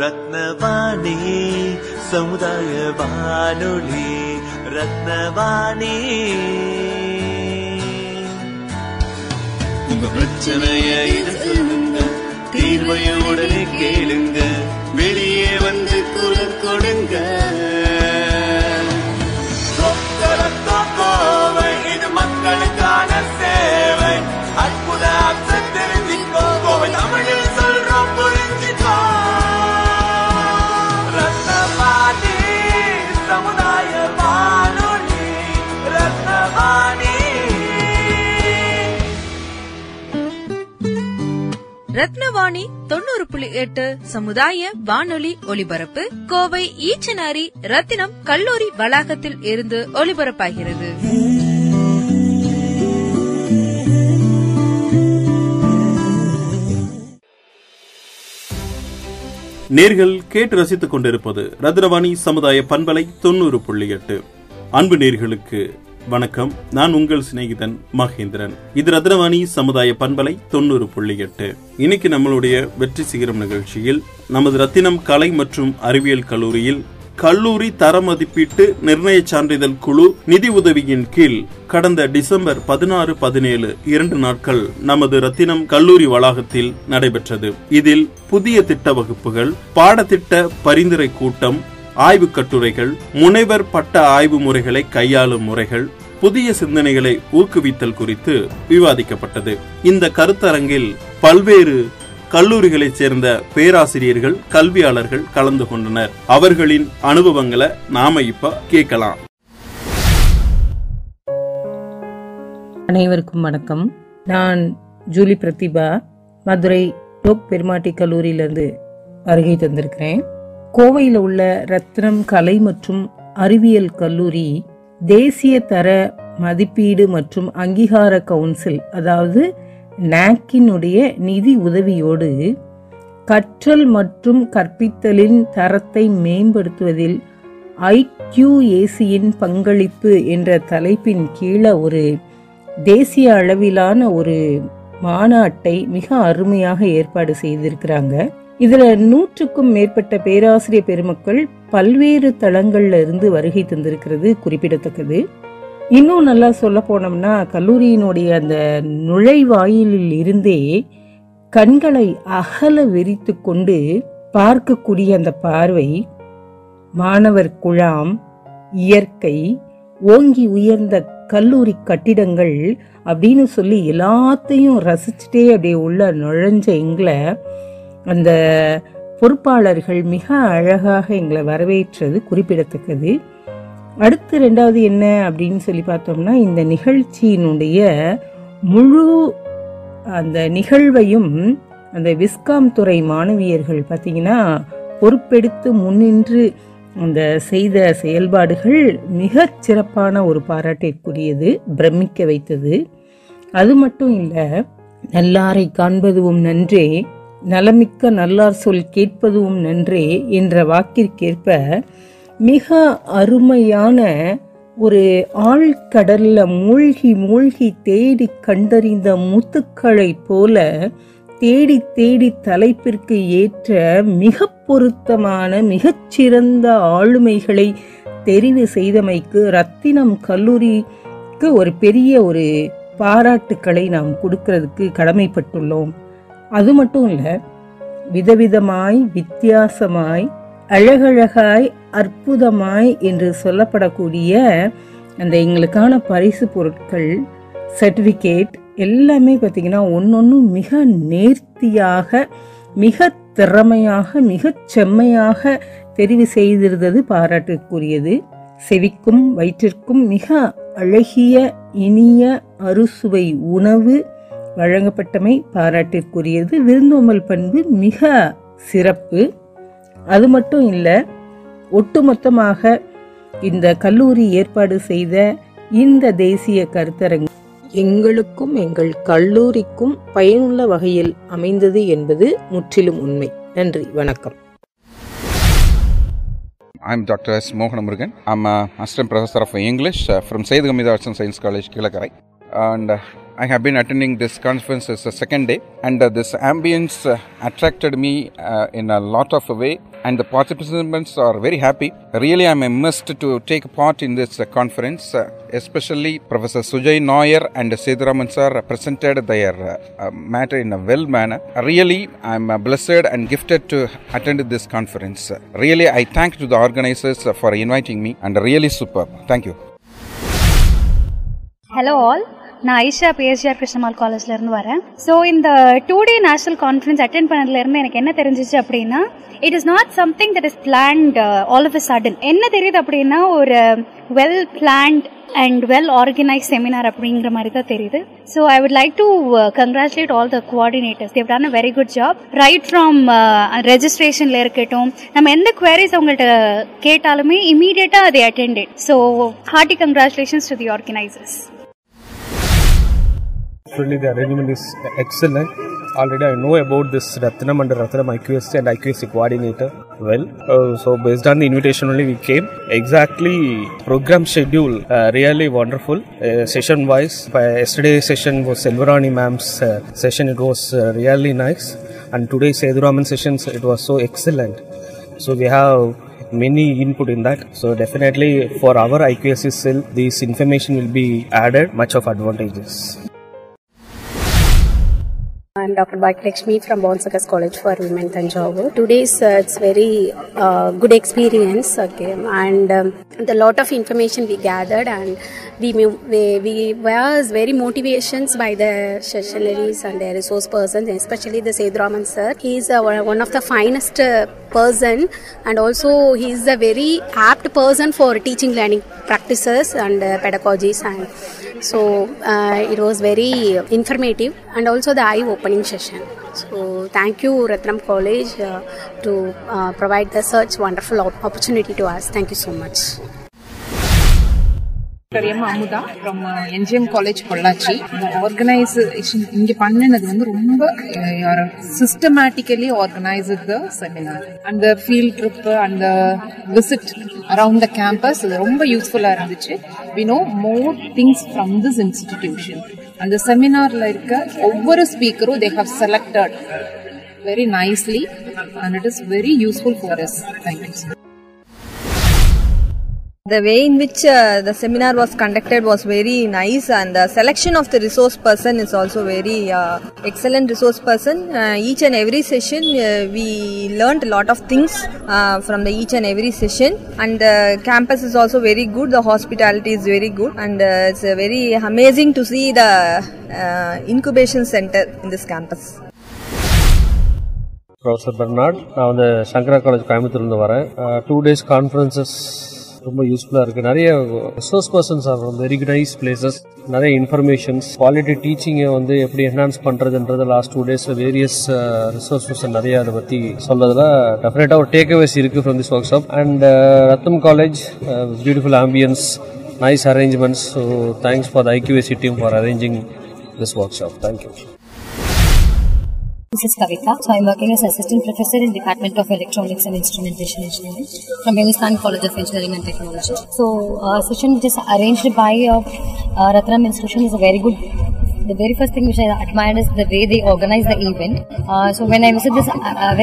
ரத்னவாணி சமுதாய வானொலி ரத்னவாணி. உங்க பிரச்சனையை சொல்லுங்க, தீர்வைய உடனே கேளுங்க, வெளியே வந்து குரல் கொடுங்க. இது மக்களுக்கான சேவை. அற்புத தமிழில் சொல்றோம், புரிஞ்சுக்கோ. ரத்னவாணி சமுதாய வானொலி ரத்னவாணி. ரத்னவாணி 90.8 சமுதாய வானொலி ஒலிபரப்பு கோவை ஈச்சனாரி ரத்தினம் கல்லூரி வளாகத்தில் இருந்து ஒலிபரப்பாகிறது. நேர்கள் கேட்டு ரசித்துக் கொண்டிருப்பது ரத்னவாணி சமுதாய பண்பலை 90.8. அன்பு நேர்களுக்கு வணக்கம். நான் உங்கள் சிநேகிதன் மகேந்திரன். இது ரத்னவாணி சமுதாய பண்பலை 90.8. இன்னைக்கு நம்மளுடைய வெற்றி சிகரம் நிகழ்ச்சியில் நமது ரத்தினம் கலை மற்றும் அறிவியல் கல்லூரியில் கல்லூரி தர மதிப்பீட்டு நிர்ணய சான்றிதழ் குழு நிதி உதவியின் கீழ் கடந்த டிசம்பர் 16, 17 இரண்டு நாட்கள் நமது ரத்தினம் கல்லூரி வளாகத்தில் நடைபெற்றது. இதில் புதிய திட்ட வகுப்புகள், பாடத்திட்ட பரிந்துரை கூட்டம், ஆய்வு கட்டுரைகள், முனைவர் பட்ட ஆய்வு முறைகளை கையாளும் முறைகள், புதிய சிந்தனைகளை ஊக்குவித்தல் குறித்து விவாதிக்கப்பட்டது. இந்த கருத்தரங்கில் பல்வேறு கல்லூரிகளைச் சேர்ந்த பேராசிரியர்கள், கல்வியாளர்கள் கலந்து கொண்டனர். அவர்களின் அனுபவங்களை நாம இப்ப கேட்கலாம். அனைவருக்கும் வணக்கம். நான் ஜூலி பிரதிபா, மதுரை லோக் பெருமாட்டி கல்லூரியிலிருந்து வருகை தந்திருக்கிறேன். கோவையில் உள்ள ரத்னம் கலை மற்றும் அறிவியல் கல்லூரி தேசிய தர மதிப்பீடு மற்றும் அங்கீகார கவுன்சில், அதாவது நாக்கினுடைய நிதி உதவியோடு கற்றல் மற்றும் கற்பித்தலின் தரத்தை மேம்படுத்துவதில் ஐக்யூஏசியின் பங்களிப்பு என்ற தலைப்பின் கீழே ஒரு தேசிய அளவிலான ஒரு மாநாட்டை மிக அருமையாக ஏற்பாடு செய்திருக்கிறாங்க. இதுல 100க்கும் மேற்பட்ட பேராசிரியர் பெருமக்கள் பல்வேறு தளங்கள்ல இருந்து வருகை தந்திருக்கிறது குறிப்பிடத்தக்கது. இன்னும் நல்லா சொல்ல போனோம்னா, கல்லூரியினுடைய அந்த நுழைவாயிலில் இருந்தே கண்களை அகல வெறித்து கொண்டு பார்க்கக்கூடிய அந்த பார்வை, மாணவர் குழாம், இயற்கை, ஓங்கி உயர்ந்த கல்லூரி கட்டிடங்கள் அப்படின்னு சொல்லி எல்லாத்தையும் ரசிச்சுட்டே அப்படியே உள்ள நுழைஞ்ச எங்களை அந்த பொறுப்பாளர்கள் மிக அழகாக எங்களை வரவேற்றது குறிப்பிடத்தக்கது. அடுத்து 2வது என்ன அப்படின்னு சொல்லி பார்த்தோம்னா, இந்த நிகழ்ச்சியினுடைய முழு அந்த நிகழ்வையும் அந்த விஸ்காம் துறை மாணவியர்கள் பார்த்திங்கன்னா பொறுப்பெடுத்து முன்னின்று அந்த செய்த செயல்பாடுகள் மிக சிறப்பான ஒரு பாராட்டிற்குரியது, பிரமிக்க வைத்தது. அது மட்டும் இல்லை, நல்லாரை காண்பதுவும் நன்றே, நலமிக்க நல்லார் சொல் கேட்பதும் நன்றே என்ற வாக்கிற்கேற்ப மிக அருமையான ஒரு ஆழ்கடல்ல மூழ்கி தேடி கண்டறிந்த முத்துக்களை போல தேடி தலைப்பிற்கு ஏற்ற மிக பொருத்தமான மிகச்சிறந்த ஆளுமைகளை தெரிவு செய்தமைக்கு ரத்தினம் கல்லூரிக்கு ஒரு பெரிய ஒரு பாராட்டுக்களை நாம் கொடுக்கறதுக்கு கடமைப்பட்டுள்ளோம். அது மட்டும் இல்லை, விதவிதமாய் வித்தியாசமாய் அழகழகாய் அற்புதமாய் என்று சொல்லப்படக்கூடிய அந்த எங்களுக்கான பரிசு பொருட்கள், சர்டிஃபிகேட் எல்லாமே பார்த்திங்கன்னா ஒன்றொன்றும் மிக நேர்த்தியாக மிக திறமையாக மிக செம்மையாக தெரிவு செய்திருந்தது பாராட்டுக்குரியது. செவிக்கும் வயிற்றிற்கும் மிக அழகிய இனிய அறுசுவை உணவு வழங்கப்பட்டமை பாராட்டிற்குரியது. விருந்தோம்பல் பண்பு மிக சிறப்பு. அது மட்டும் இல்லை, ஒட்டுமொத்தமாக இந்த கல்லூரி ஏற்பாடு செய்த இந்த தேசிய கருத்தரங்கு எங்களுக்கும் எங்கள் கல்லூரிக்கும் பயனுள்ள வகையில் அமைந்தது என்பது முற்றிலும் உண்மை. நன்றி, வணக்கம். I'm Dr. S. மோகனமுருகன். I'm an Assistant Professor of English from Seetharaman Arts and Science College, Kelakkara. And I have been attending this conference as the second day, and this ambience attracted me in a lot of way, and the participants are very happy. Really, I am immersed to take part in this conference, especially Professor Sujay Nayar and Seetharaman sir presented their matter in a well manner. Really, I am blessed and gifted to attend this conference. Really, I thank to the organizers for inviting me, and really superb. Thank you. Hello all. நான் Aisha PSGR Krishnammal காலேஜ்லேருந்து வரேன். So இந்த 2-day national conference attend பண்ணதுலேருந்து எனக்கு என்ன தெரிஞ்சிச்சு அப்படின்னா, it is not something that is planned all of a sudden. என்ன தெரியுது அப்படின்னா, ஒரு well planned and well organised seminar அப்படிங்கிற மாதிரி தான் தெரியுது. So I would like to congratulate all the coordinators. They've done a very good job. Right from ரெஜிஸ்ட்ரேஷனில் இருக்கட்டும், நம்ம எந்த குவரிஸ் அவங்கள்ட்ட கேட்டாலுமே இமீடியட்டாக அதை attended. So hearty congratulations to the organisers. Actually, the arrangement is excellent. Already I know about this Ratnam under Ratnam IQAC and IQAC coordinator well. So based on the invitation only we came. Exactly program schedule really wonderful. Session wise, yesterday's session was Selvarani ma'am's session. It was really nice, and today's Seetharaman sessions, it was so excellent. So we have many input in that. So definitely for our IQAC self, this information will be added much of advantages. I'm Dr. Bhakya Lakshmi from Bon Secours College for Women, Tanjavur. Today's it's very good experience, okay, and the lot of information we gathered, and we was very motivations by the sessionaries and their resource persons, especially the Seetharaman sir. He is one of the finest person, and also he is a very apt person for teaching learning practices and pedagogies, and so it was very informative and also the eye-opening session. So thank you Ratnam College to provide the such wonderful opportunity to us. Thank you so much. Amuda from NJM College Pollachi. The organization inge pannanadu romba systematically organized the seminar, and the field trip and the visit around the campus romba useful ah irundichu. We know more things from this institution, and the seminar la irka over speaker they have selected very nicely, and it is very useful for us. Thank you sir. The way in which the seminar was conducted was very nice, and the selection of the resource person is also very excellent resource person. Each and every session we learnt a lot of things from the each and every session, and the campus is also very good. The hospitality is very good, and it's very amazing to see the incubation center in this campus. Professor Bernard, நான் வந்து Shankara College Coimbatore இருந்து வரேன். 2 days conferences ரொம்ப யூஸ்ஃபுல்லாக இருக்குது. நிறைய resource persons are very nice places, நிறைய informations, quality டீச்சிங்கை வந்து எப்படி என்ஹான்ஸ் பண்ணுறதுன்றது last 2 days various resource person நிறையா அதை பற்றி சொல்கிறதுல டெஃபினட்டாக ஒரு டேக்அவேஸ் இருக்குது from this workshop. And Rathinam college beautiful ambience, nice arrangements. So thanks for the IQAC team for arranging this workshop. Thank you. This is Kavitha. So I am working as Assistant Professor in Department of Electronics and Instrumentation Engineering from Yemiskan College of Engineering and Technology. So session which is arranged by Ratnam Institution is a very good. The very first thing which I admired is the way they organize the event. So when I visited this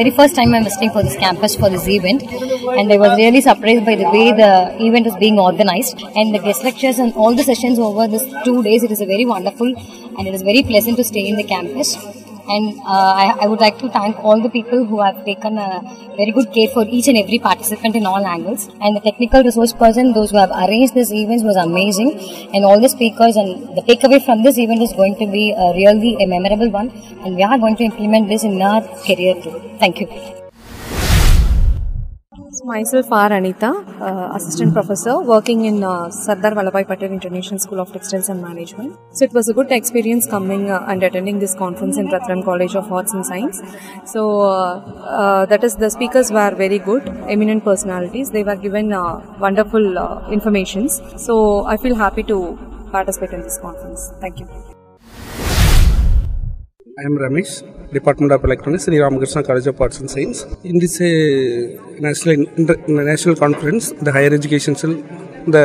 very first time I am visiting for this campus for this event, and I was really surprised by the way the event is being organized, and the guest lectures and all the sessions over this 2 days. It is a very wonderful, and it is very pleasant to stay in the campus. And I would like to thank all the people who have taken very good care for each and every participant in all angles. And the technical resource person, those who have arranged this event, was amazing. And all the speakers, and the takeaway from this event is going to be really a memorable one. And we are going to implement this in our career too. Thank you. Myself R. Anita, Assistant Professor, working in Sardar Vallabhai Patel International School of Textiles and Management. So it was a good experience coming and attending this conference in Ratnam College of Arts and Science. So that is, the speakers were very good, eminent personalities. They were given wonderful informations. So I feel happy to participate in this conference. Thank you. I am Ramesh, Department of Electronics, Sri Ramakrishna College of Arts and Science. In this national conference, the higher education, the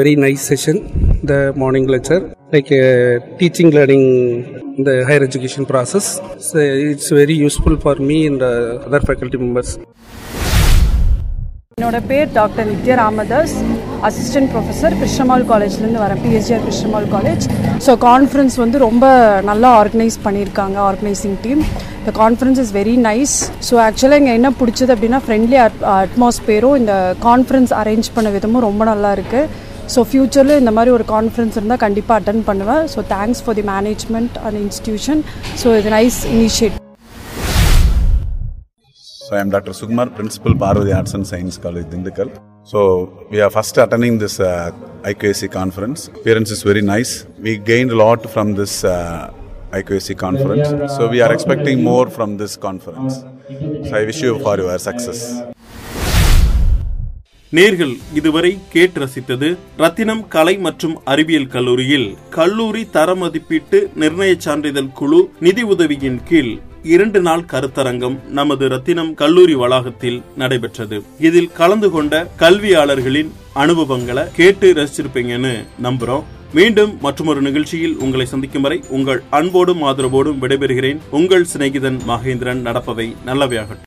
very nice session. the morning lecture, like teaching, learning the higher education process. So it's very useful for me and the other faculty members. என்னோட பேர் doctor Nithya Ramadoss, assistant professor Krishnammal காலேஜ்லேருந்து வரேன், PSGR Krishnammal college. So conference வந்து ரொம்ப நல்லா organise பண்ணியிருக்காங்க organising team. The conference is very nice. So ஆக்சுவலாக இங்கே என்ன பிடிச்சது அப்படின்னா ஃப்ரெண்ட்லி அட்மாஸ்பியரும் இந்த கான்ஃபரன்ஸ் அரேஞ்ச் பண்ண விதமும் ரொம்ப நல்லா இருக்குது. ஸோ ஃப்யூச்சரில் இந்த மாதிரி ஒரு கான்ஃபரன்ஸ் இருந்தால் கண்டிப்பாக அட்டன் பண்ணுவேன். So thanks for the management and institution. So இது nice initiative. So I am Dr. Sukumar, Principal, Bharati Arts and Science College, Dindigal. So we are first attending this IQAC conference. Appearance is very nice. We gained a lot from this IQAC conference. So we are expecting more from this conference. So I wish you for your success. நேர்கள் இதுவரை கேட்டு ரசித்தது ரத்தினம் கலை மற்றும் அறிவியல் கல்லூரியில் கல்லூரி தர மதிப்பீட்டு நிர்ணய சான்றிதழ் குழு நிதி உதவியின் கீழ் 2 நாள் கருத்தரங்கம் நமது ரத்தினம் கல்லூரி வளாகத்தில் நடைபெற்றது. இதில் கலந்து கொண்ட கல்வியாளர்களின் அனுபவங்களை கேட்டு ரசிச்சிருப்பீங்கன்னு நம்புறோம். மீண்டும் மற்றொரு நிகழ்ச்சியில் உங்களை சந்திக்கும் வரை உங்கள் அன்போடும் ஆதரவோடும் விடைபெறுகிறேன். உங்கள் சிநேகிதன் மகேந்திரன். நடப்பவை நல்லவையாகட்டும்.